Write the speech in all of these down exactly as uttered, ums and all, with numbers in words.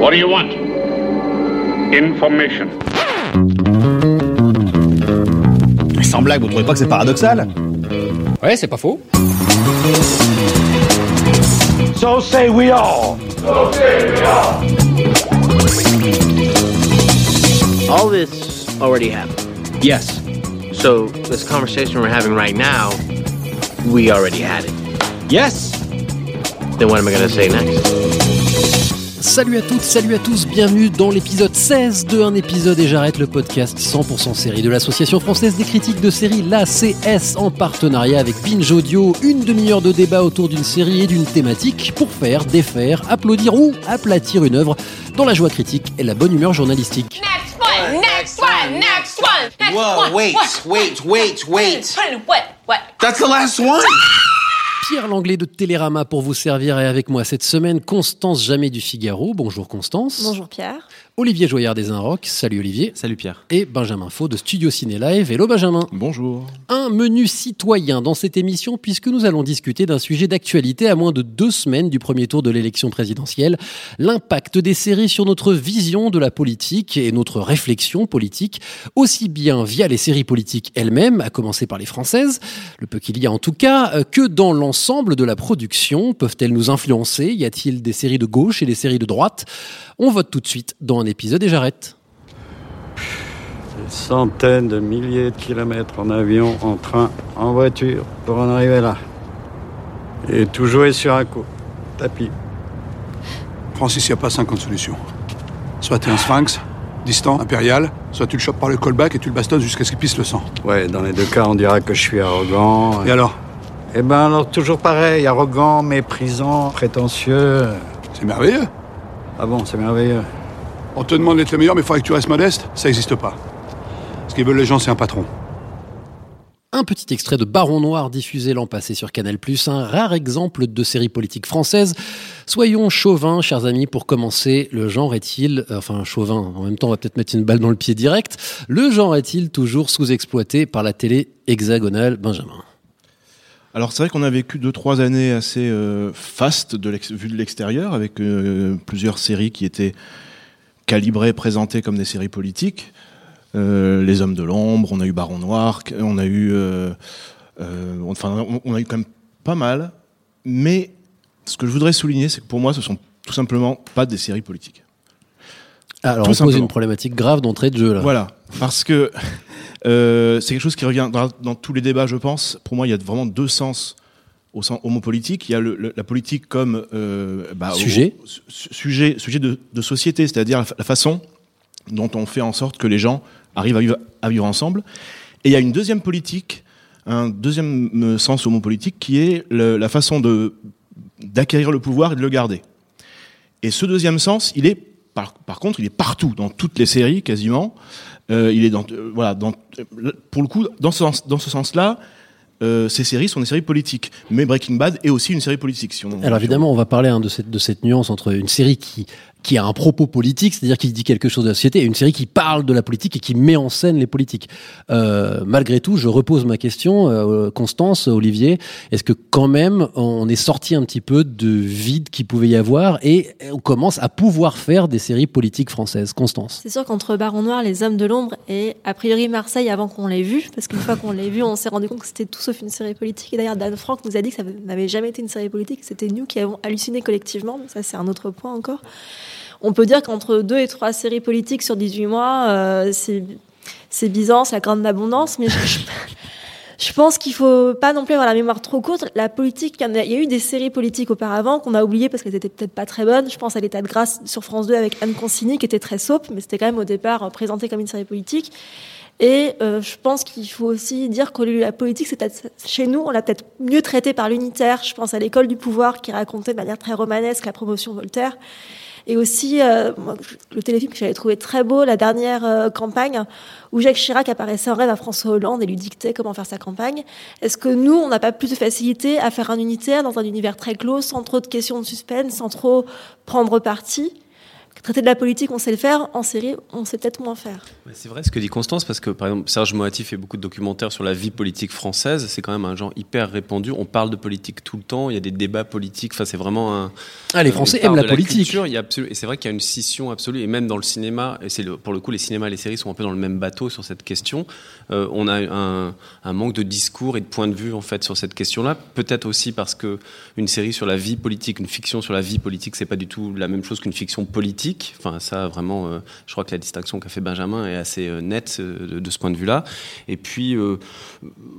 What do you want? Information. Sans blague, vous trouvez pas que c'est paradoxal? Ouais, c'est pas faux. So say we all. So say we all. All this already happened. Yes. So this conversation we're having right now, we already had it. Yes. Then what am I going to say next? Salut à toutes, salut à tous, bienvenue dans l'épisode seize de Un épisode et j'arrête le podcast cent pour cent série de l'association française des critiques de séries, l'A C S, en partenariat avec Binge Audio. Une demi-heure de débat autour d'une série et d'une thématique pour faire, défaire, applaudir ou aplatir une œuvre dans la joie critique et la bonne humeur journalistique. Next one, next one, next one, next one. Whoa, wait, wait, wait, wait. What, what? That's the last one. Pierre Langlais de Télérama pour vous servir, et avec moi cette semaine, Constance Jamet du Figaro. Bonjour Constance. Bonjour Pierre. Olivier Joyard des Inrocks. Salut Olivier. Salut Pierre. Et Benjamin Faux de Studio Ciné Live. Hello Benjamin. Bonjour. Un menu citoyen dans cette émission puisque nous allons discuter d'un sujet d'actualité à moins de deux semaines du premier tour de l'élection présidentielle. L'impact des séries sur notre vision de la politique et notre réflexion politique, aussi bien via les séries politiques elles-mêmes, à commencer par les françaises, le peu qu'il y a en tout cas, que dans l'ensemble Ensemble de la production. Peuvent-elles nous influencer? Y a-t-il des séries de gauche et des séries de droite? On vote tout de suite dans Un épisode et j'arrête. Des centaines de milliers de kilomètres en avion, en train, en voiture pour en arriver là. Et tout jouer sur un coup. Tapis. Francis, il n'y a pas cinquante solutions. Soit t'es un sphinx, distant, impérial, soit tu le chopes par le callback et tu le bastonnes jusqu'à ce qu'il pisse le sang. Ouais, dans les deux cas, on dira que je suis arrogant. Et, et alors? Eh ben alors, toujours pareil, arrogant, méprisant, prétentieux. C'est merveilleux. Ah bon, c'est merveilleux. On te demande d'être le meilleur, mais il faudrait que tu restes modeste. Ça n'existe pas. Ce qu'ils veulent les gens, c'est un patron. Un petit extrait de Baron Noir diffusé l'an passé sur Canal+, un rare exemple de série politique française. Soyons chauvins, chers amis, pour commencer. Le genre est-il... Enfin, chauvin, en même temps, on va peut-être mettre une balle dans le pied direct. Le genre est-il toujours sous-exploité par la télé hexagonale, Benjamin? Alors c'est vrai qu'on a vécu deux trois années assez euh, fastes de vu de l'extérieur, avec euh, plusieurs séries qui étaient calibrées, présentées comme des séries politiques. Euh, Les Hommes de l'Ombre, on a eu Baron Noir, on a eu, euh, euh, enfin on, on a eu quand même pas mal. Mais ce que je voudrais souligner, c'est que pour moi, ce sont tout simplement pas des séries politiques. Alors tout on simplement. Pose une problématique grave d'entrée de jeu là. Voilà, parce que euh, c'est quelque chose qui revient dans, dans tous les débats, je pense. Pour moi, il y a vraiment deux sens au, sens, au mot politique. Il y a le, le, la politique comme euh, bah, sujet, au, su, sujet, sujet de, de société, c'est-à-dire la, la façon dont on fait en sorte que les gens arrivent à vivre, à vivre ensemble. Et il y a une deuxième politique, un deuxième sens au mot politique, qui est le, la façon de d'acquérir le pouvoir et de le garder. Et ce deuxième sens, il est Par, par contre, il est partout, dans toutes les séries quasiment. Euh, il est dans, euh, voilà, dans, euh, pour le coup, dans ce, sens, dans ce sens-là, euh, ces séries sont des séries politiques. Mais Breaking Bad est aussi une série politique. Si on, Alors évidemment, si on... on va parler hein, de, cette, de cette nuance entre une série qui, qui a un propos politique, c'est-à-dire qui dit quelque chose de la société, et une série qui parle de la politique et qui met en scène les politiques. Euh, malgré tout, je repose ma question, euh, Constance, Olivier, est-ce que quand même on est sorti un petit peu de vide qu'il pouvait y avoir et on commence à pouvoir faire des séries politiques françaises? Constance? C'est sûr qu'entre Baron Noir, Les Hommes de l'Ombre et a priori Marseille avant qu'on l'ait vu, parce qu'une fois qu'on l'ait vu, on s'est rendu compte que c'était tout sauf une série politique. Et d'ailleurs, Dan Franck nous a dit que ça n'avait jamais été une série politique, c'était nous qui avons halluciné collectivement, mais ça c'est un autre point encore. On peut dire qu'entre deux et trois séries politiques sur dix-huit mois, euh, c'est, c'est Byzance, la grande abondance, mais je, je pense qu'il faut pas non plus avoir la mémoire trop courte. La politique, il y, a, il y a eu des séries politiques auparavant qu'on a oubliées parce qu'elles étaient peut-être pas très bonnes. Je pense à L'État de grâce sur France deux avec Anne Consigny qui était très soap, mais c'était quand même au départ présenté comme une série politique. Et euh, je pense qu'il faut aussi dire que la politique, c'est peut-être, chez nous, on l'a peut-être mieux traitée par l'unitaire. Je pense à l'École du pouvoir qui racontait de manière très romanesque la promotion Voltaire. Et aussi, euh, le téléfilm que j'avais trouvé très beau, la dernière euh, campagne, où Jacques Chirac apparaissait en rêve à François Hollande et lui dictait comment faire sa campagne. Est-ce que nous, on n'a pas plus de facilité à faire un unitaire dans un univers très clos, sans trop de questions de suspense, sans trop prendre parti ? traiter de la politique, on sait le faire. En série, on sait peut-être moins faire. C'est vrai ce que dit Constance, parce que par exemple, Serge Moati fait beaucoup de documentaires sur la vie politique française. C'est quand même un genre hyper répandu. On parle de politique tout le temps. Il y a des débats politiques. Enfin, c'est vraiment un. Ah, les Français aiment la, la politique. Culture, il y a absolu... Et c'est vrai qu'il y a une scission absolue. Et même dans le cinéma, et c'est le... pour le coup, les cinémas et les séries sont un peu dans le même bateau sur cette question. Euh, on a un... un manque de discours et de point de vue en fait sur cette question-là. Peut-être aussi parce que une série sur la vie politique, une fiction sur la vie politique, c'est pas du tout la même chose qu'une fiction politique. Enfin, ça vraiment, euh, je crois que la distinction qu'a fait Benjamin est assez euh, nette euh, de, de ce point de vue-là. Et puis, euh,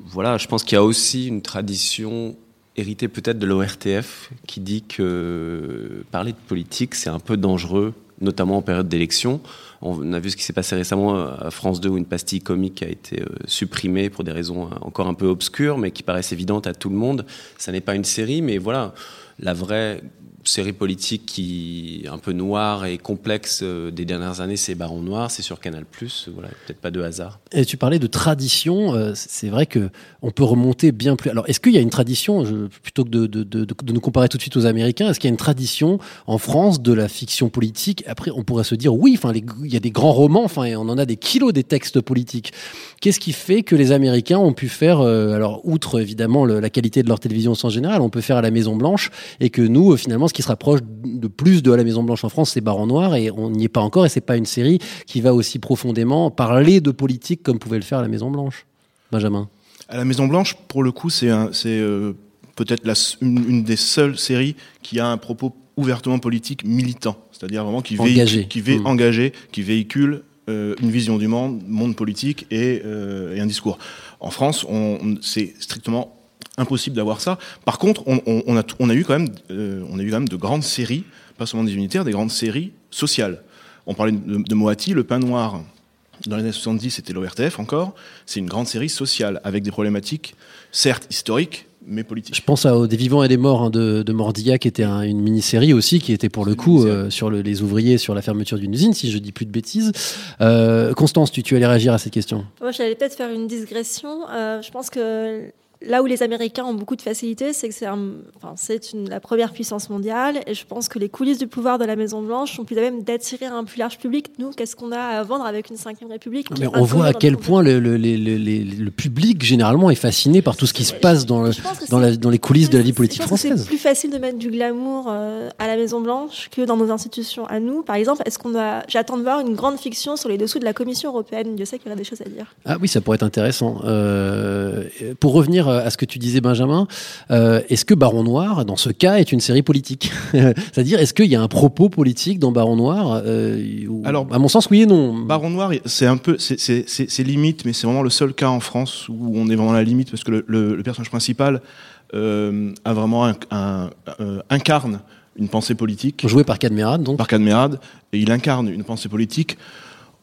voilà, je pense qu'il y a aussi une tradition héritée peut-être de l'O R T F qui dit que euh, parler de politique, c'est un peu dangereux, notamment en période d'élection. On a vu ce qui s'est passé récemment à France deux, où une pastille comique a été euh, supprimée pour des raisons encore un peu obscures, mais qui paraissent évidentes à tout le monde. Ça n'est pas une série, mais voilà, la vraie série politique qui est un peu noire et complexe des dernières années, c'est Baron Noir, c'est sur Canal+, voilà, peut-être pas de hasard. Et tu parlais de tradition, c'est vrai qu'on peut remonter bien plus... Alors, est-ce qu'il y a une tradition, plutôt que de, de, de, de nous comparer tout de suite aux Américains, est-ce qu'il y a une tradition en France de la fiction politique ? Après, on pourrait se dire, oui, enfin, les, il y a des grands romans, enfin, et on en a des kilos des textes politiques. Qu'est-ce qui fait que les Américains ont pu faire, alors, outre, évidemment, le, la qualité de leur télévision en général, on peut faire à la Maison-Blanche, et que nous, finalement, ce qui se rapproche de plus de la Maison-Blanche en France, c'est Baron Noir, et on n'y est pas encore, et c'est pas une série qui va aussi profondément parler de politique comme pouvait le faire la Maison-Blanche. Benjamin. À la Maison-Blanche, pour le coup, c'est, un, c'est euh, peut-être la, une, une des seules séries qui a un propos ouvertement politique militant, c'est-à-dire vraiment qui véhicule, qui, vé- mmh. engagé, qui véhicule euh, une vision du monde, monde politique et, euh, et un discours. En France, on, on, c'est strictement impossible d'avoir ça. Par contre, on, on, on, a, on, a eu quand même, euh, on a eu quand même de grandes séries, pas seulement des unitaires, des grandes séries sociales. On parlait de, de Moati, Le Pain Noir, dans les années soixante-dix, c'était l'O R T F encore. C'est une grande série sociale, avec des problématiques, certes historiques, mais politiques. Je pense à oh, Des Vivants et des Morts, hein, de, de Mordillat, qui était un, une mini-série aussi, qui était pour le coup euh, sur le, les ouvriers, sur la fermeture d'une usine, si je dis plus de bêtises. Euh, Constance, tu, tu allais réagir à cette question ? Moi, j'allais peut-être faire une digression. Euh, je pense que... Là où les Américains ont beaucoup de facilité, c'est que c'est, un, enfin, c'est une, la première puissance mondiale, et je pense que les coulisses du pouvoir de la Maison-Blanche sont plus à même d'attirer un plus large public. Nous, qu'est-ce qu'on a à vendre avec une cinquième République ? Mais on voit à quel point le, le, le, le, le public, généralement, est fasciné par tout ce qui se passe dans, le, dans, la, dans les coulisses de la vie politique française. C'est plus facile de mettre du glamour euh, à la Maison-Blanche que dans nos institutions à nous. Par exemple, est-ce qu'on a, j'attends de voir une grande fiction sur les dessous de la Commission européenne. Dieu sait qu'il y a des choses à dire. Ah oui, ça pourrait être intéressant. Euh, pour revenir à ce que tu disais, Benjamin, euh, est-ce que Baron Noir, dans ce cas, est une série politique ? C'est-à-dire, est-ce qu'il y a un propos politique dans Baron Noir ? euh, ou... Alors, à mon sens, oui et non. Baron Noir, c'est un peu, c'est, c'est, c'est, c'est limite, mais c'est vraiment le seul cas en France où on est vraiment à la limite, parce que le, le, le personnage principal euh, a vraiment un, un, euh, incarne une pensée politique. Joué par Kad Merad, donc. Par Kad Merad, et il incarne une pensée politique,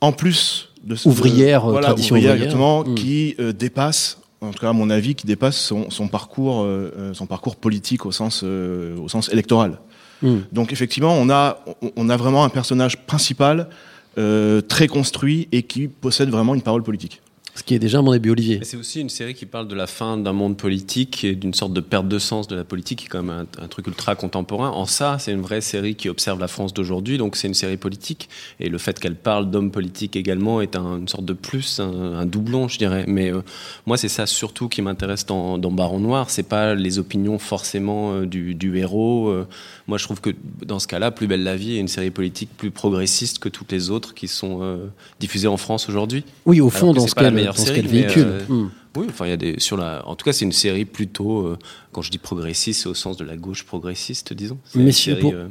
en plus de ce, ouvrière, euh, voilà, tradition ouvrière, ouvrière justement, mmh. qui euh, dépasse. En tout cas, à mon avis, qui dépasse son, son parcours, euh, son parcours politique au sens, euh, au sens électoral. Mmh. Donc, effectivement, on a, on a vraiment un personnage principal euh, très construit et qui possède vraiment une parole politique. Ce qui est déjà mon début, Olivier. C'est aussi une série qui parle de la fin d'un monde politique et d'une sorte de perte de sens de la politique, qui est quand même un, un truc ultra contemporain. En ça, c'est une vraie série qui observe la France d'aujourd'hui, donc c'est une série politique. Et le fait qu'elle parle d'hommes politiques également est un, une sorte de plus, un, un doublon, je dirais. Mais euh, moi, c'est ça surtout qui m'intéresse dans, dans Baron Noir. C'est pas les opinions forcément euh, du, du héros. Euh, moi, je trouve que dans ce cas-là, Plus belle la vie est une série politique plus progressiste que toutes les autres qui sont euh, diffusées en France aujourd'hui. Oui, au fond, dans ce cas-là. Série, qu'elle véhicule. Euh, mm. Oui, enfin, il y a des sur la. En tout cas, c'est une série plutôt, euh, quand je dis progressiste, c'est au sens de la gauche progressiste, disons. C'est Messieurs, une série pour... euh,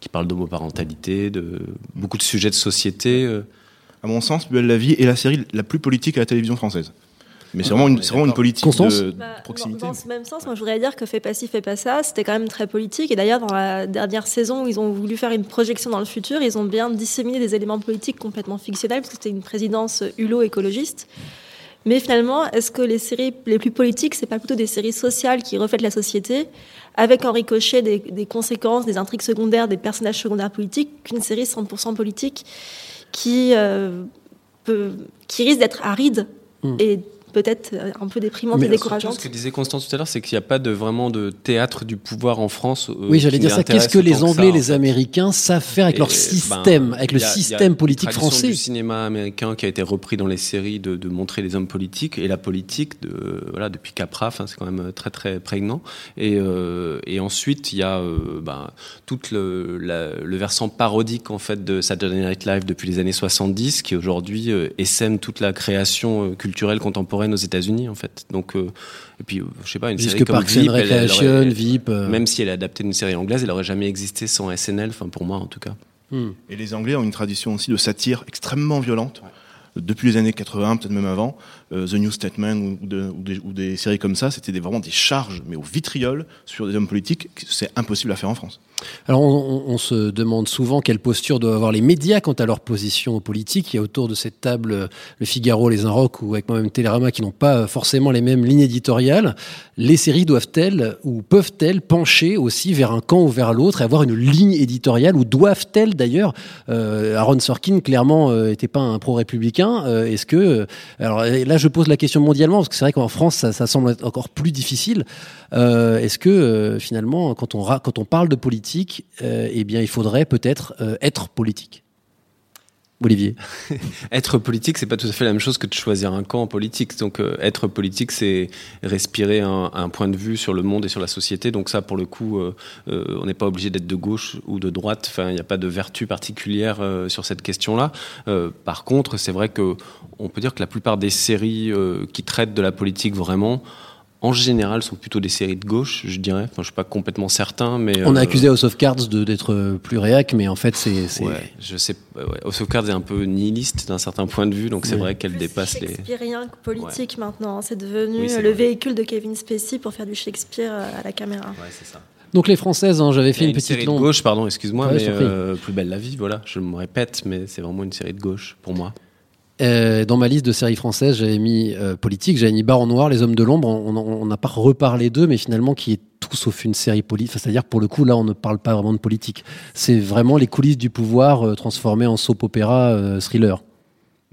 qui parle d'homoparentalité, de beaucoup de sujets de société. Euh. À mon sens, Plus belle la vie est la série la plus politique à la télévision française. Mais c'est vraiment une, c'est vraiment une politique de, de proximité. Bah, dans, dans ce même sens, moi, je voudrais dire que Fais pas ci, fais pas ça, c'était quand même très politique. Et d'ailleurs, dans la dernière saison où ils ont voulu faire une projection dans le futur, ils ont bien disséminé des éléments politiques complètement fictionnels, parce que c'était une présidence Hulot écologiste. Mais finalement, est-ce que les séries les plus politiques, c'est pas plutôt des séries sociales qui reflètent la société, avec en ricochet des, des conséquences, des intrigues secondaires, des personnages secondaires politiques, qu'une série cent pour cent politique qui, euh, peut, qui risque d'être aride et peut-être un peu déprimante mais et décourageante. Ce que disait Constance tout à l'heure, c'est qu'il n'y a pas de, vraiment de théâtre du pouvoir en France. Euh, oui, j'allais dire ça. Qu'est-ce que les Anglais, que ça, les Américains savent faire avec et leur système, ben, avec le a, système politique français ? Il y a une tradition du cinéma américain qui a été repris dans les séries de, de montrer les hommes politiques et la politique, de, euh, voilà, depuis Capra, c'est quand même très très prégnant. Et, euh, et ensuite, il y a euh, ben, tout le, la, le versant parodique en fait, de Saturday Night Live depuis les années soixante-dix, qui aujourd'hui euh, essaime toute la création euh, culturelle contemporaine aux États-Unis en fait. Donc, euh, et puis, euh, je sais pas, une Jusque série comme Veep, elle, elle aurait, Veep euh... même si elle est adaptée d'une série anglaise, elle n'aurait jamais existé sans S N L, enfin pour moi en tout cas. Hmm. Et les Anglais ont une tradition aussi de satire extrêmement violente. Ouais. Depuis les années quatre-vingts, peut-être même avant, euh, The New Statement ou, de, ou, des, ou des séries comme ça, c'était des, vraiment des charges, mais au vitriol, sur des hommes politiques, c'est impossible à faire en France. Alors, on, on se demande souvent quelle posture doivent avoir les médias quant à leur position politique. Il y a autour de cette table le Figaro, les Inrocks ou avec moi-même Télérama qui n'ont pas forcément les mêmes lignes éditoriales. Les séries doivent-elles ou peuvent-elles pencher aussi vers un camp ou vers l'autre et avoir une ligne éditoriale ou doivent-elles d'ailleurs euh, Aaron Sorkin, clairement, n'était euh, pas un pro-républicain. Euh, est-ce que... Alors là, je pose la question mondialement parce que c'est vrai qu'en France, ça, ça semble être encore plus difficile. Euh, est-ce que euh, finalement, quand on, ra- quand on parle de politique, Euh, eh bien, il faudrait peut-être euh, être politique. Olivier. Être politique, c'est pas tout à fait la même chose que de choisir un camp en politique. Donc, euh, être politique, c'est respirer un, un point de vue sur le monde et sur la société. Donc ça, pour le coup, euh, euh, on n'est pas obligé d'être de gauche ou de droite. Enfin, il n'y a pas de vertu particulière euh, sur cette question-là. Euh, par contre, c'est vrai que on peut dire que la plupart des séries euh, qui traitent de la politique vraiment, en général, sont plutôt des séries de gauche, je dirais. Enfin, je suis pas complètement certain, mais on a euh... accusé House of Cards de d'être plus réac, mais en fait, c'est, c'est... Ouais, je sais. Ouais. House of Cards est un peu nihiliste d'un certain point de vue, donc c'est ouais. vrai qu'elle plus dépasse les. Shakespearien que politique ouais. maintenant, c'est devenu oui, c'est le vrai. véhicule de Kevin Spacey pour faire du Shakespeare à la caméra. Ouais, c'est ça. Donc les Françaises, hein, j'avais fait une, une petite série longue... de gauche, pardon, excuse-moi, ouais, mais euh, Plus belle la vie, voilà. Je me répète, mais c'est vraiment une série de gauche pour moi. Euh, dans ma liste de séries françaises, j'avais mis euh, politique, j'avais mis Baron Noir, Les Hommes de l'Ombre. On n'a pas reparlé d'eux, mais finalement, qui est tout sauf une série politique. Enfin, c'est-à-dire, pour le coup, là, on ne parle pas vraiment de politique. C'est vraiment les coulisses du pouvoir euh, transformées en soap opéra euh, thriller.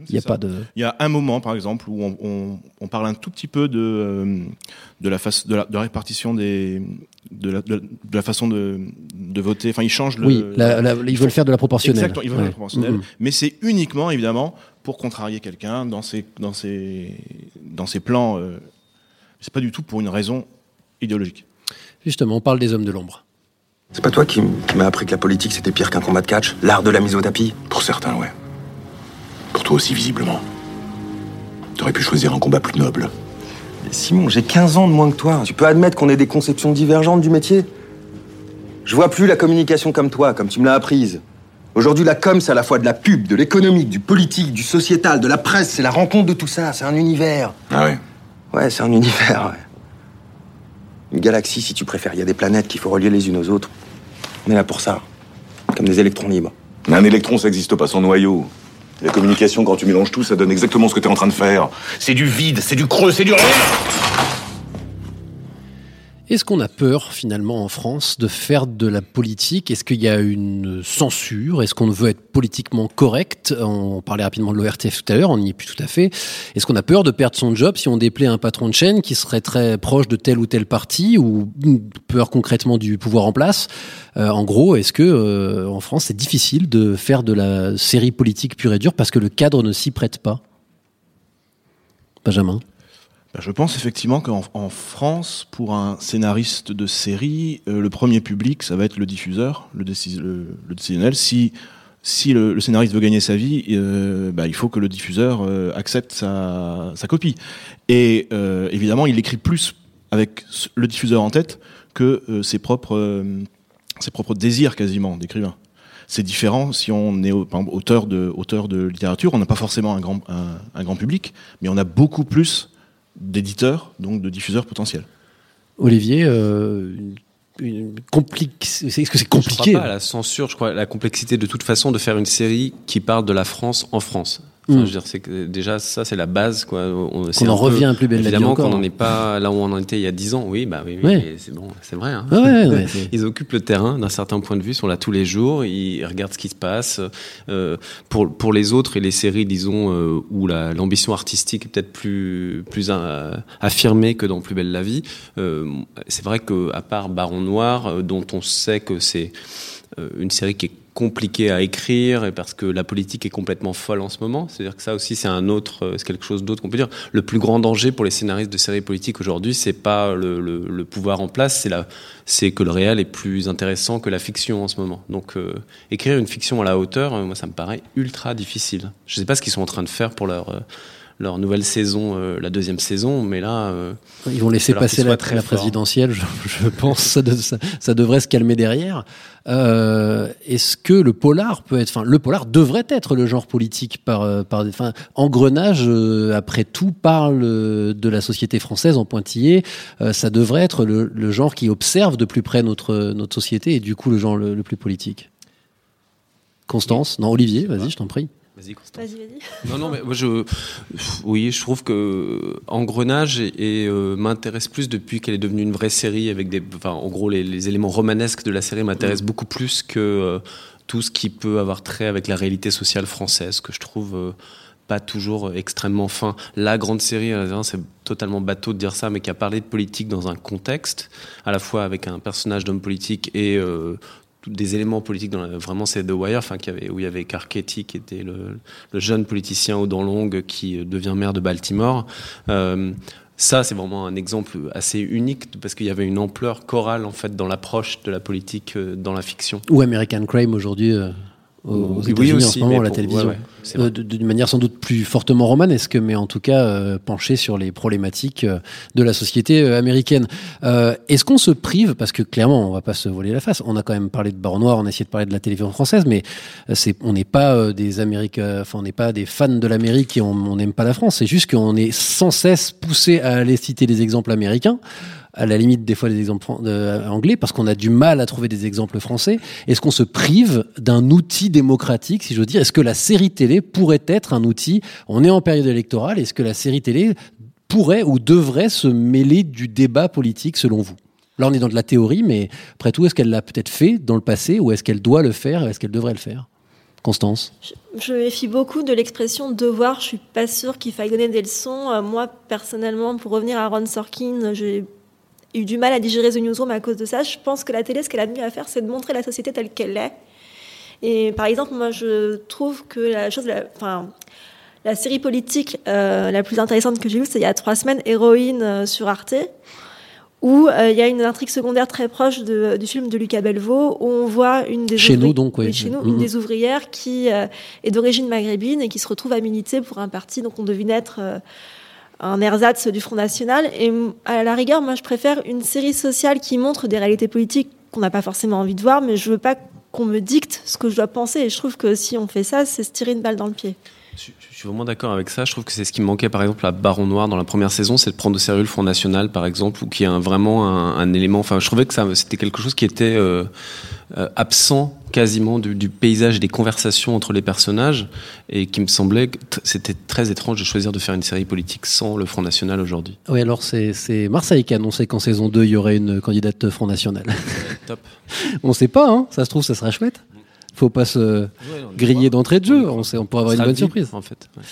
Il y a ça. Pas de. Il y a un moment, par exemple, où on, on, on parle un tout petit peu de euh, de la face, de la, de la répartition des, de la, de, de la façon de, de voter. Enfin, ils changent le. Oui, la, la, ils, ils veulent font... faire de la proportionnelle. Exactement, ils veulent ouais. faire de la proportionnelle. Mmh. Mais c'est uniquement, évidemment, pour contrarier quelqu'un dans ses dans ses dans ses plans. Euh, c'est pas du tout pour une raison idéologique. Justement, on parle des hommes de l'ombre. C'est pas toi qui, qui m'as appris que la politique c'était pire qu'un combat de catch, l'art de la mise au tapis. Pour certains, ouais. Pour toi aussi, visiblement. T'aurais pu choisir un combat plus noble. Mais Simon, j'ai quinze ans de moins que toi. Tu peux admettre qu'on ait des conceptions divergentes du métier. Je vois plus la communication comme toi, comme tu me l'as apprise. Aujourd'hui, la com, c'est à la fois de la pub, de l'économique, du politique, du sociétal, de la presse. C'est la rencontre de tout ça. C'est un univers. Ah ouais ? Ouais, c'est un univers, ouais. Une galaxie, si tu préfères. Il y a des planètes qu'il faut relier les unes aux autres. On est là pour ça. Comme des électrons libres. Mais un électron, ça n'existe pas sans noyau. La communication, quand tu mélanges tout, ça donne exactement ce que t'es en train de faire. C'est du vide, c'est du creux, c'est du rien. Est-ce qu'on a peur, finalement, en France, de faire de la politique ? Est-ce qu'il y a une censure ? Est-ce qu'on veut être politiquement correct ? On parlait rapidement de l'O R T F tout à l'heure, on n'y est plus tout à fait. Est-ce qu'on a peur de perdre son job si on déplaît un patron de chaîne qui serait très proche de tel ou tel parti, ou peur concrètement du pouvoir en place ? euh, En gros, est-ce que euh, en France, c'est difficile de faire de la série politique pure et dure parce que le cadre ne s'y prête pas ? Benjamin ? Je pense effectivement qu'en en France, pour un scénariste de série, euh, le premier public, ça va être le diffuseur, le, décis, le, le décisionnel. Si, si le, le scénariste veut gagner sa vie, euh, bah, il faut que le diffuseur euh, accepte sa, sa copie. Et euh, évidemment, il écrit plus avec le diffuseur en tête que euh, ses, propres, euh, ses propres désirs quasiment d'écrivain. C'est différent si on est par exemple, auteur, de, auteur de littérature. On n'a pas forcément un grand, un, un grand public, mais on a beaucoup plus d'éditeurs, donc de diffuseurs potentiels. Olivier, euh, une complique... est-ce que c'est compliqué ? Je ne crois pas à la censure, je crois à la complexité de toute façon de faire une série qui parle de la France en France. Enfin, mmh. je veux dire, c'est que déjà, ça, c'est la base, quoi. On, qu'on en revient peu, à Plus belle la vie encore. Évidemment, qu'on n'en est pas là où on en était il y a dix ans. Oui, bah oui, oui ouais. c'est bon, c'est vrai. Hein. Ah ouais, ouais, c'est... Ils occupent le terrain d'un certain point de vue, ils sont là tous les jours, ils regardent ce qui se passe. Euh, pour, pour les autres et les séries, disons, euh, où la, l'ambition artistique est peut-être plus, plus euh, affirmée que dans Plus belle la vie, euh, c'est vrai qu'à part Baron Noir, euh, dont on sait que c'est euh, une série qui est compliqué à écrire et parce que la politique est complètement folle en ce moment. C'est-à-dire que ça aussi, c'est un autre, c'est quelque chose d'autre qu'on peut dire. Le plus grand danger pour les scénaristes de séries politiques aujourd'hui, c'est pas le, le, le pouvoir en place, c'est la, c'est que le réel est plus intéressant que la fiction en ce moment. Donc, euh, écrire une fiction à la hauteur, euh, moi, ça me paraît ultra difficile. Je sais pas ce qu'ils sont en train de faire pour leur, euh, leur nouvelle saison, euh, la deuxième saison, mais là... Euh, ils vont laisser passer la, la présidentielle, je, je pense. ça, de, ça, ça devrait se calmer derrière. Euh, est-ce que le polar peut être, enfin, le polar devrait être le genre politique par, par, enfin, Engrenage, euh, après tout, parle de la société française en pointillé. Euh, ça devrait être le, le genre qui observe de plus près notre, notre société et du coup le genre le, le plus politique. Constance? Non, Olivier, vas-y, je t'en prie. Vas-y, Constance. Vas-y, vas-y. Non, non, mais moi, je, oui, je trouve que Engrenage et, et, euh, m'intéresse plus depuis qu'elle est devenue une vraie série avec des, enfin, en gros, les, les éléments romanesques de la série m'intéressent mmh. beaucoup plus que euh, tout ce qui peut avoir trait avec la réalité sociale française, que je trouve euh, pas toujours extrêmement fin. La grande série, c'est totalement bateau de dire ça, mais qui a parlé de politique dans un contexte, à la fois avec un personnage d'homme politique et euh, des éléments politiques, dans la, vraiment c'est The Wire, enfin, qui avait, où il y avait Carchetti qui était le, le jeune politicien aux dents longues qui devient maire de Baltimore. Euh, ça, c'est vraiment un exemple assez unique parce qu'il y avait une ampleur chorale en fait dans l'approche de la politique dans la fiction. Ou American Crime aujourd'hui euh, aux, aux États-Unis oui, aussi, en ce moment, à la télévision. Ouais, ouais, euh, d'une manière sans doute plus fortement romanesque, mais en tout cas euh, penchée sur les problématiques euh, de la société euh, américaine. Euh, est-ce qu'on se prive, parce que clairement, on ne va pas se voler la face, on a quand même parlé de Baron Noir, on a essayé de parler de la télévision française, mais c'est, on n'est pas, euh, des Amériques, euh, on n'est pas des fans de l'Amérique et on n'aime pas la France, c'est juste qu'on est sans cesse poussé à aller citer des exemples américains, à la limite des fois des exemples anglais, parce qu'on a du mal à trouver des exemples français. Est-ce qu'on se prive d'un outil démocratique, si je veux dire? Est-ce que la série télé pourrait être un outil? On est en période électorale, est-ce que la série télé pourrait ou devrait se mêler du débat politique, selon vous? Là, on est dans de la théorie, mais après tout, est-ce qu'elle l'a peut-être fait dans le passé, ou est-ce qu'elle doit le faire, est-ce qu'elle devrait le faire? Constance? Je, je méfie beaucoup de l'expression « devoir ». Je ne suis pas sûre qu'il faille donner des leçons. Euh, moi, personnellement, pour revenir à Aaron Sorkin, j'ai eu du mal à digérer The Newsroom à cause de ça. Je pense que la télé, ce qu'elle a de mieux à faire, c'est de montrer la société telle qu'elle est. Et par exemple, moi, je trouve que la chose, la, enfin, la série politique euh, la plus intéressante que j'ai vue, c'est il y a trois semaines, Héroïne euh, sur Arte, où euh, il y a une intrigue secondaire très proche de, du film de Lucas Belvaux, où on voit une des chez ouvri- nous donc, ouais. oui, chez nous, mmh. une des ouvrières qui euh, est d'origine maghrébine et qui se retrouve à militer pour un parti, donc on devine être euh, un ersatz du Front National. Et à la rigueur, moi, je préfère une série sociale qui montre des réalités politiques qu'on n'a pas forcément envie de voir, mais je veux pas qu'on me dicte ce que je dois penser. Et je trouve que si on fait ça, c'est se tirer une balle dans le pied. Je, je suis vraiment d'accord avec ça. Je trouve que c'est ce qui manquait, par exemple, à Baron Noir dans la première saison, c'est de prendre au sérieux le Front National, par exemple, ou qui est un, vraiment un, un élément... Enfin, je trouvais que ça, c'était quelque chose qui était euh, euh, absent quasiment du, du paysage et des conversations entre les personnages, et qui me semblait que t- c'était très étrange de choisir de faire une série politique sans le Front National aujourd'hui. Oui, alors c'est, c'est Marseille qui a annoncé qu'en saison deux, il y aurait une candidate Front National. Top. On ne sait pas, hein, ça se trouve, ça sera chouette. Faut pas se ouais, griller d'entrée de jeu. On, sait, on pourrait avoir une bonne surprise. En fait. Ouais.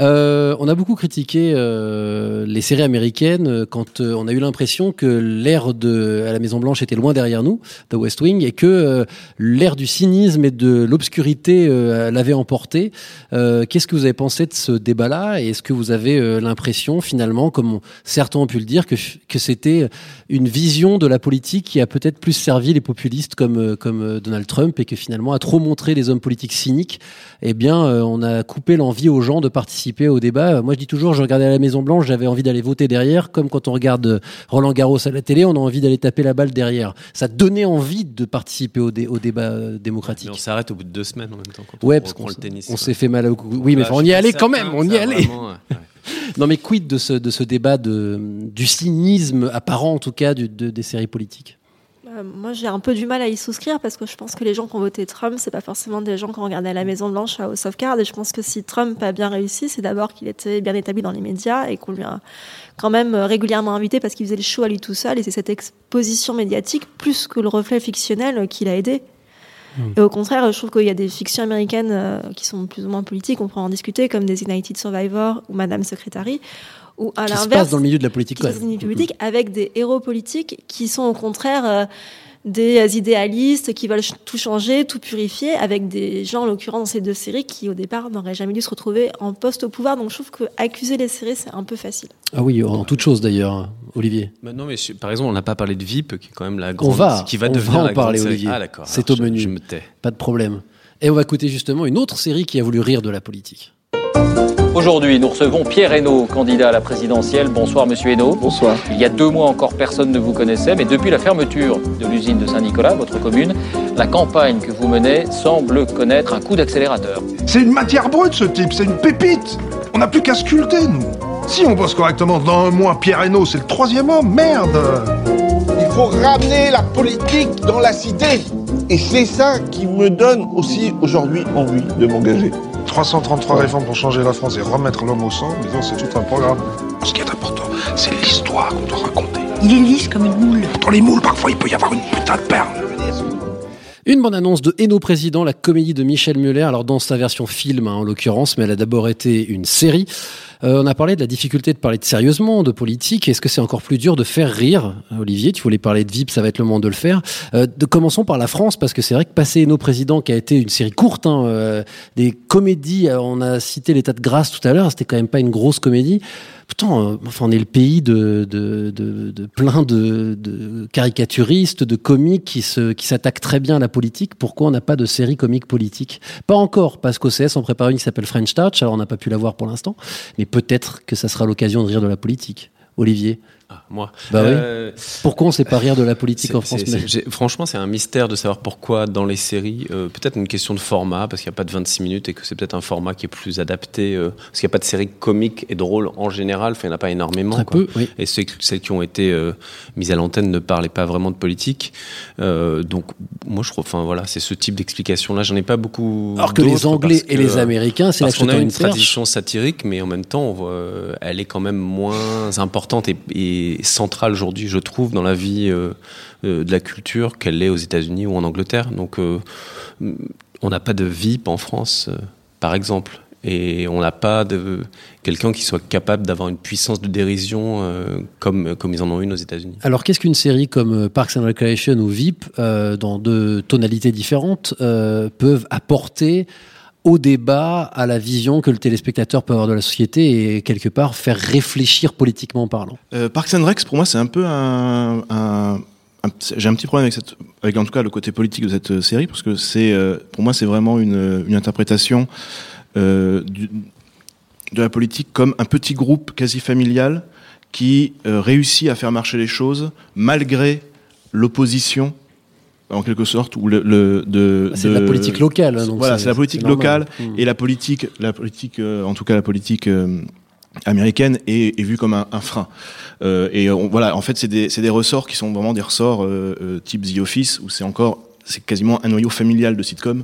Euh, on a beaucoup critiqué euh, les séries américaines quand euh, on a eu l'impression que l'ère de à la Maison-Blanche était loin derrière nous, The West Wing, et que euh, l'ère du cynisme et de l'obscurité euh, l'avait emporté. Euh, qu'est-ce que vous avez pensé de ce débat-là? Et est-ce que vous avez euh, l'impression, finalement, comme certains ont pu le dire, que, que c'était une vision de la politique qui a peut-être plus servi les populistes comme, comme Donald Trump, et que finalement, à trop montrer les hommes politiques cyniques, eh bien, euh, on a coupé l'envie aux gens de participer au débat. Moi, je dis toujours, je regardais à la Maison-Blanche, j'avais envie d'aller voter derrière, comme quand on regarde Roland Garros à la télé, on a envie d'aller taper la balle derrière. Ça donnait envie de participer au, dé- au débat démocratique. Mais on s'arrête au bout de deux semaines en même temps. Quand ouais, on parce qu'on le tennis, on ouais. s'est fait mal au cou. Oui, mais on y allait quand même, on y allait. Non, mais quid de ce, de ce débat de, du cynisme apparent, en tout cas, du, de, des séries politiques? Euh, moi, j'ai un peu du mal à y souscrire parce que je pense que les gens qui ont voté Trump, c'est pas forcément des gens qui ont regardé à la Maison-Blanche à House of Cards. Et je pense que si Trump a bien réussi, c'est d'abord qu'il était bien établi dans les médias et qu'on lui a quand même régulièrement invité parce qu'il faisait le show à lui tout seul. Et c'est cette exposition médiatique plus que le reflet fictionnel qui l'a aidé. Et au contraire, je trouve qu'il y a des fictions américaines euh, qui sont plus ou moins politiques, on pourra en discuter, comme des United Survivor ou Madame Secretary, ou à qui l'inverse, se passe dans le milieu de la politique, qui se passe dans le milieu politique avec des héros politiques qui sont au contraire euh, des idéalistes qui veulent tout changer, tout purifier, avec des gens, en l'occurrence, dans ces deux séries qui, au départ, n'auraient jamais dû se retrouver en poste au pouvoir. Donc je trouve qu'accuser les séries, c'est un peu facile. Ah oui, en toute chose d'ailleurs, Olivier. Bah non, mais par exemple, on n'a pas parlé de Veep, qui est quand même la grande... On va, qui va on devenir va en la parler, grande... Olivier. Ah d'accord, c'est alors, au je, menu, je me tais. Pas de problème. Et on va écouter justement une autre série qui a voulu rire de la politique. Aujourd'hui, nous recevons Pierre Hénaut, candidat à la présidentielle. Bonsoir, monsieur Hénaut. Bonsoir. Il y a deux mois encore, personne ne vous connaissait, mais depuis la fermeture de l'usine de Saint-Nicolas, votre commune, la campagne que vous menez semble connaître un coup d'accélérateur. C'est une matière brute, ce type, c'est une pépite. On n'a plus qu'à sculpter, nous. Si on bosse correctement dans un mois, Pierre Hénaut, c'est le troisième homme, merde. Il faut ramener la politique dans la cité. Et c'est ça qui me donne aussi, aujourd'hui, envie de m'engager. trois cent trente-trois réformes pour changer la France et remettre l'homme au centre, disons, c'est tout un programme. Ce qui est important, c'est l'histoire qu'on doit raconter. Il est lisse comme une moule. Dans les moules, parfois, il peut y avoir une putain de perle. Une bande-annonce de Hénaut Président, la comédie de Michel Muller, alors dans sa version film hein, en l'occurrence, mais elle a d'abord été une série. Euh, on a parlé de la difficulté de parler de sérieusement, de politique. Est-ce que c'est encore plus dur de faire rire, Olivier? Tu voulais parler de Veep, ça va être le moment de le faire. Euh, de, commençons par la France, parce que c'est vrai que passer Hénaut Président, qui a été une série courte, hein, euh, des comédies, on a cité L'État de grâce tout à l'heure, c'était quand même pas une grosse comédie. Pourtant, euh, enfin, on est le pays de, de, de, de plein de, de caricaturistes, de comiques qui, se, qui s'attaquent très bien à la politique. Pourquoi on n'a pas de série comique politique? Pas encore, parce qu'O C S en prépare une qui s'appelle French Touch, alors on n'a pas pu la voir pour l'instant, mais peut-être que ça sera l'occasion de rire de la politique. Olivier? Ah, moi. Bah euh... oui. Pourquoi on ne sait pas rire de la politique c'est, en France? c'est, c'est, Franchement, c'est un mystère de savoir pourquoi dans les séries. Euh, peut-être une question de format, parce qu'il n'y a pas de vingt-six minutes et que c'est peut-être un format qui est plus adapté. Euh, parce qu'il n'y a pas de séries comiques et drôles en général. Enfin, il n'y en a pas énormément. Très quoi. Peu, oui. Et ceux, celles qui ont été euh, mises à l'antenne ne parlaient pas vraiment de politique. Euh, donc, moi, je trouve. Enfin, voilà, c'est ce type d'explication-là. J'en ai pas beaucoup. Alors que les Anglais et que, les Américains, c'est la question. Parce qu'on a une tradition satirique, mais en même temps, on voit, elle est quand même moins importante et, et centrale aujourd'hui, je trouve, dans la vie euh, euh, de la culture, qu'elle l'est aux États-Unis ou en Angleterre. Donc, euh, on n'a pas de Veep en France, euh, par exemple. Et on n'a pas de quelqu'un qui soit capable d'avoir une puissance de dérision euh, comme, comme ils en ont une aux États-Unis. Alors, qu'est-ce qu'une série comme Parks and Recreation ou Veep, euh, dans deux tonalités différentes, euh, peuvent apporter au débat, à la vision que le téléspectateur peut avoir de la société et quelque part faire réfléchir politiquement parlant. Euh, Parks and Rec, pour moi, c'est un peu un, un, un j'ai un petit problème avec cette, avec en tout cas le côté politique de cette série parce que c'est, euh, pour moi, c'est vraiment une, une interprétation euh, du, de la politique comme un petit groupe quasi familial qui euh, réussit à faire marcher les choses malgré l'opposition. En quelque sorte, ou le, le de c'est de, de la politique locale. Donc voilà, c'est, c'est la politique c'est locale mmh. et la politique, la politique, euh, en tout cas la politique euh, américaine est, est vue comme un, un frein. Euh, et on, voilà, en fait, c'est des, c'est des ressorts qui sont vraiment des ressorts euh, euh, type The Office où c'est encore, c'est quasiment un noyau familial de sitcom.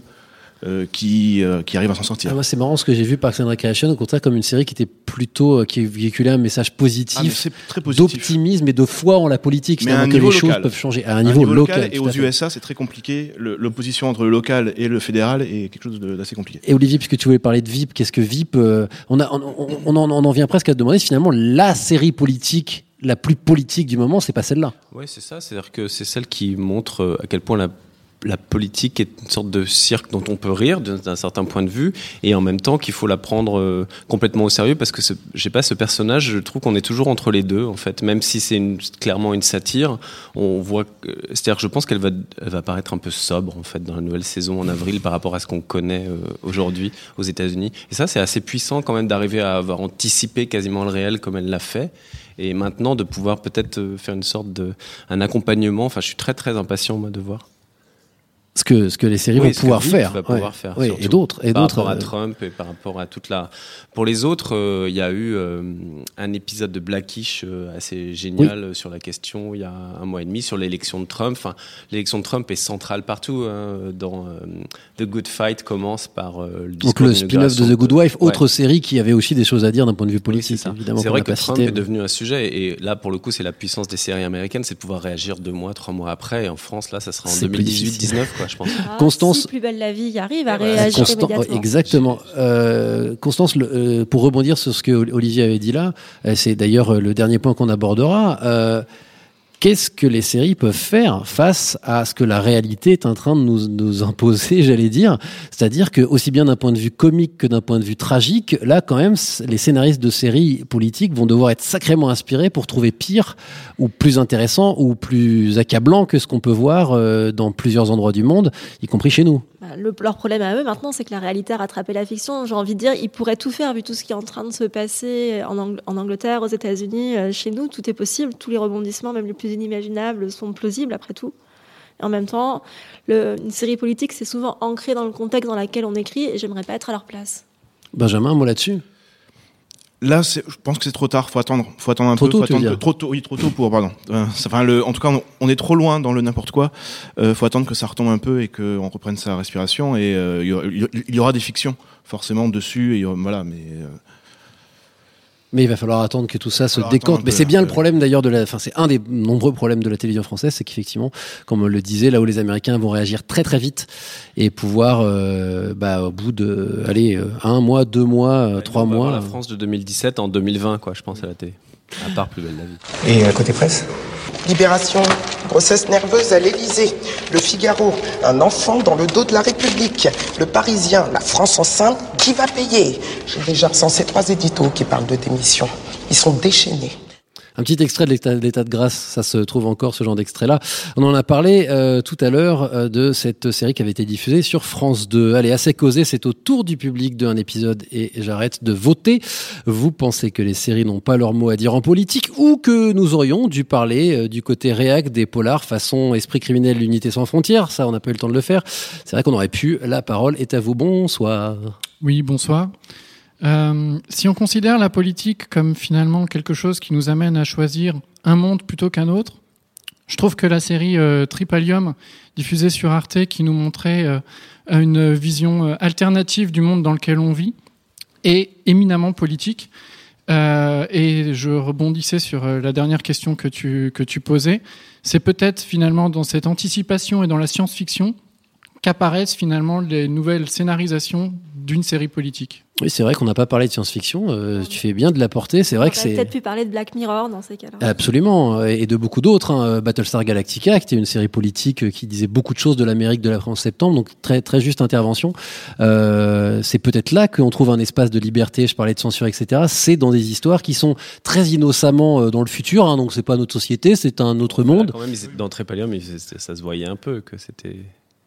Euh, qui euh, qui arrive à s'en sortir. Ah, moi, c'est marrant ce que j'ai vu Parks and Recreation, au contraire comme une série qui était plutôt euh, qui véhiculait un message positif, ah, très positif, d'optimisme et de foi en la politique, mais à un que niveau les local. Choses peuvent changer à un, un niveau, niveau local. local et aux U S A, c'est très compliqué. Le, l'opposition entre le local et le fédéral est quelque chose de, d'assez compliqué. Et Olivier, puisque tu voulais parler de Veep, qu'est-ce que Veep euh, On a on, on, on, en, on en vient presque à te demander si finalement la série politique la plus politique du moment, c'est pas celle-là. Oui, c'est ça. C'est-à-dire que c'est celle qui montre à quel point la la politique est une sorte de cirque dont on peut rire d'un certain point de vue et en même temps qu'il faut la prendre euh, complètement au sérieux parce que ce, je sais pas, ce personnage, je trouve qu'on est toujours entre les deux en fait, même si c'est une, clairement une satire, on voit que, c'est-à-dire que je pense qu'elle va, elle va paraître un peu sobre en fait dans la nouvelle saison en avril par rapport à ce qu'on connaît euh, aujourd'hui aux États-Unis et ça c'est assez puissant quand même d'arriver à avoir anticipé quasiment le réel comme elle l'a fait. Et maintenant de pouvoir peut-être faire une sorte de, un accompagnement, enfin je suis très très impatient moi de voir. ce que, ce que les séries oui, vont pouvoir faire. Va pouvoir ouais. faire oui, et d'autres. Et par d'autres, rapport euh... à Trump et par rapport à toute la... Pour les autres, il euh, y a eu euh, un épisode de Blackish euh, assez génial oui. sur la question il y a un mois et demi, sur l'élection de Trump. Enfin, l'élection de Trump est centrale partout. Hein, dans euh, The Good Fight commence par euh, le discours. Donc le spin-off de The Good Wife, de... autre ouais. série qui avait aussi des choses à dire d'un point de vue politique. Oui, c'est ça. Évidemment, c'est vrai que Trump mais... est devenu un sujet. Et là, pour le coup, c'est la puissance des séries américaines, c'est de pouvoir réagir deux mois, trois mois après. Et en France, là, ça sera en deux mille dix-huit dix-neuf. Quoi, je pense. Ah, Constance, si Plus belle la vie arrive à réagir Constan- immédiatement. Exactement. Euh, Constance, le, euh, pour rebondir sur ce que Olivier avait dit là, euh, c'est d'ailleurs le dernier point qu'on abordera. Euh, qu'est-ce que les séries peuvent faire face à ce que la réalité est en train de nous, nous imposer, j'allais dire. C'est-à-dire que, aussi bien d'un point de vue comique que d'un point de vue tragique, là, quand même, les scénaristes de séries politiques vont devoir être sacrément inspirés pour trouver pire ou plus intéressant ou plus accablant que ce qu'on peut voir dans plusieurs endroits du monde, y compris chez nous. Le, leur problème à eux maintenant, c'est que la réalité a rattrapé la fiction. J'ai envie de dire, ils pourraient tout faire vu tout ce qui est en train de se passer en, Ang- en Angleterre, aux États-Unis, euh, chez nous, tout est possible. Tous les rebondissements, même les plus inimaginables, sont plausibles après tout. Et en même temps, le, une série politique, c'est souvent ancré dans le contexte dans lequel on écrit et j'aimerais pas être à leur place. Benjamin, un mot là-dessus ? Là, c'est, je pense que c'est trop tard. Faut attendre. Faut attendre un trop peu. Tôt, faut attendre trop tôt. Oui, trop tôt pour. Pardon. Euh, ça, enfin, le, en tout cas, on, on est trop loin dans le n'importe quoi. Euh, faut attendre que ça retombe un peu et que on reprenne sa respiration. Et euh, il y aura des fictions forcément dessus. Et voilà, mais. Euh... Mais il va falloir attendre que tout ça se décante. Mais c'est bien le problème d'ailleurs de la, enfin, c'est un des nombreux problèmes de la télévision française, c'est qu'effectivement, comme on le disait, là où les Américains vont réagir très très vite et pouvoir, euh, bah, au bout de, allez, un mois, deux mois, ouais, trois on mois. La France de deux mille dix-sept en deux mille vingt, quoi, je pense à la télé. À part Plus belle la vie. Et euh, côté presse ? Libération, grossesse nerveuse à l'Élysée, Le Figaro, un enfant dans le dos de la République, Le Parisien, la France enceinte, qui va payer ? J'ai déjà recensé trois éditos qui parlent de démission. Ils sont déchaînés. Un petit extrait de l'état, de l'état de grâce, ça se trouve encore, ce genre d'extrait-là. On en a parlé euh, tout à l'heure euh, de cette série qui avait été diffusée sur France deux. Allez, assez causé, c'est au tour du public d'un épisode et j'arrête de voter. Vous pensez que les séries n'ont pas leur mot à dire en politique ou que nous aurions dû parler euh, du côté réac des polars façon esprit criminel, l'unité sans frontières ? Ça, on n'a pas eu le temps de le faire. C'est vrai qu'on aurait pu. La parole est à vous. Bonsoir. Oui, bonsoir. Euh, si on considère la politique comme finalement quelque chose qui nous amène à choisir un monde plutôt qu'un autre, je trouve que la série euh, Tripalium, diffusée sur Arte, qui nous montrait euh, une vision euh, alternative du monde dans lequel on vit, est éminemment politique. Euh, et je rebondissais sur euh, la dernière question que tu, que tu posais. C'est peut-être finalement dans cette anticipation et dans la science-fiction qu'apparaissent finalement les nouvelles scénarisations d'une série politique. Oui, c'est vrai qu'on n'a pas parlé de science-fiction. Euh, tu fais bien de l'apporter. C'est vrai on que c'est. Peut-être pu parler de Black Mirror dans ces cas-là. Absolument, et de beaucoup d'autres. Hein. Battlestar Galactica, qui était une série politique qui disait beaucoup de choses de l'Amérique de l'après onze septembre. Donc très très juste intervention. Euh, c'est peut-être là qu'on trouve un espace de liberté. Je parlais de censure, et cetera. C'est dans des histoires qui sont très innocemment dans le futur. Hein. Donc c'est pas notre société, c'est un autre voilà, monde. Quand même, dans Trépalium, ça se voyait un peu que c'était.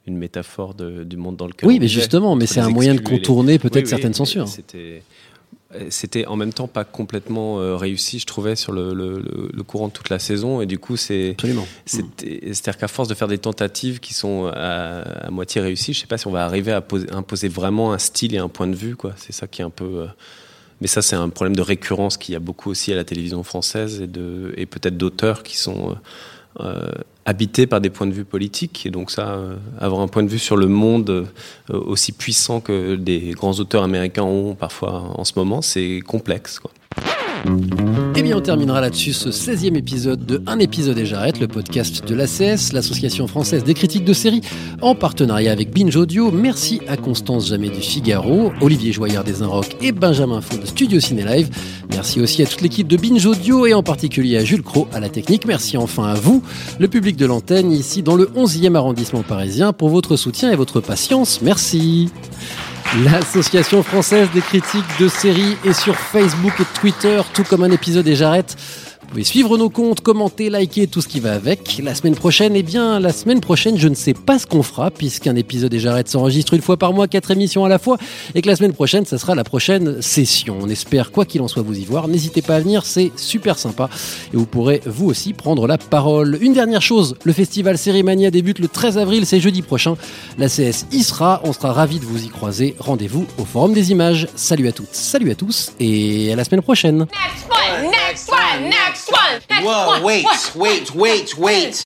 Une métaphore de, du monde dans lequel oui, on mais justement, mais c'est un moyen de contourner les... peut-être oui, oui, certaines censures. C'était, c'était en même temps pas complètement euh, réussi, je trouvais, sur le, le, le courant de toute la saison. Et du coup, c'est, c'était, c'est-à-dire qu'à force de faire des tentatives qui sont à, à moitié réussies, je sais pas si on va arriver à poser, imposer vraiment un style et un point de vue. Quoi. C'est ça qui est un peu... Euh... Mais ça, c'est un problème de récurrence qu'il y a beaucoup aussi à la télévision française et, de, et peut-être d'auteurs qui sont... Euh, Euh, habité par des points de vue politiques et donc ça, euh, avoir un point de vue sur le monde euh, aussi puissant que des grands auteurs américains ont parfois en ce moment, c'est complexe quoi. Et bien on terminera là-dessus ce seizième épisode de Un épisode et j'arrête, le podcast de l'A C S, l'association française des critiques de séries, en partenariat avec Binge Audio. Merci à Constance Jamet du Figaro, Olivier Joyard des Inrocks et Benjamin Faux de Studio Ciné Live. Merci aussi à toute l'équipe de Binge Audio et en particulier à Jules Cros à la technique. Merci enfin à vous, le public de l'antenne, ici dans le onzième arrondissement parisien, pour votre soutien et votre patience. Merci. L'Association française des critiques de séries est sur Facebook et Twitter, tout comme Un épisode et j'arrête. Vous pouvez suivre nos comptes, commenter, liker, tout ce qui va avec. La semaine prochaine, eh bien, la semaine prochaine, je ne sais pas ce qu'on fera, puisqu'un épisode des J'arrête s'enregistre une fois par mois, quatre émissions à la fois, et que la semaine prochaine, ça sera la prochaine session. On espère, quoi qu'il en soit, vous y voir. N'hésitez pas à venir, c'est super sympa. Et vous pourrez, vous aussi, prendre la parole. Une dernière chose, le festival Sérimania débute le treize avril, c'est jeudi prochain. L'A C S y sera, on sera ravis de vous y croiser. Rendez-vous au Forum des Images. Salut à toutes, salut à tous, et à la semaine prochaine. Next one, next one, next one, next one. Whoa, wait, wait, wait, wait.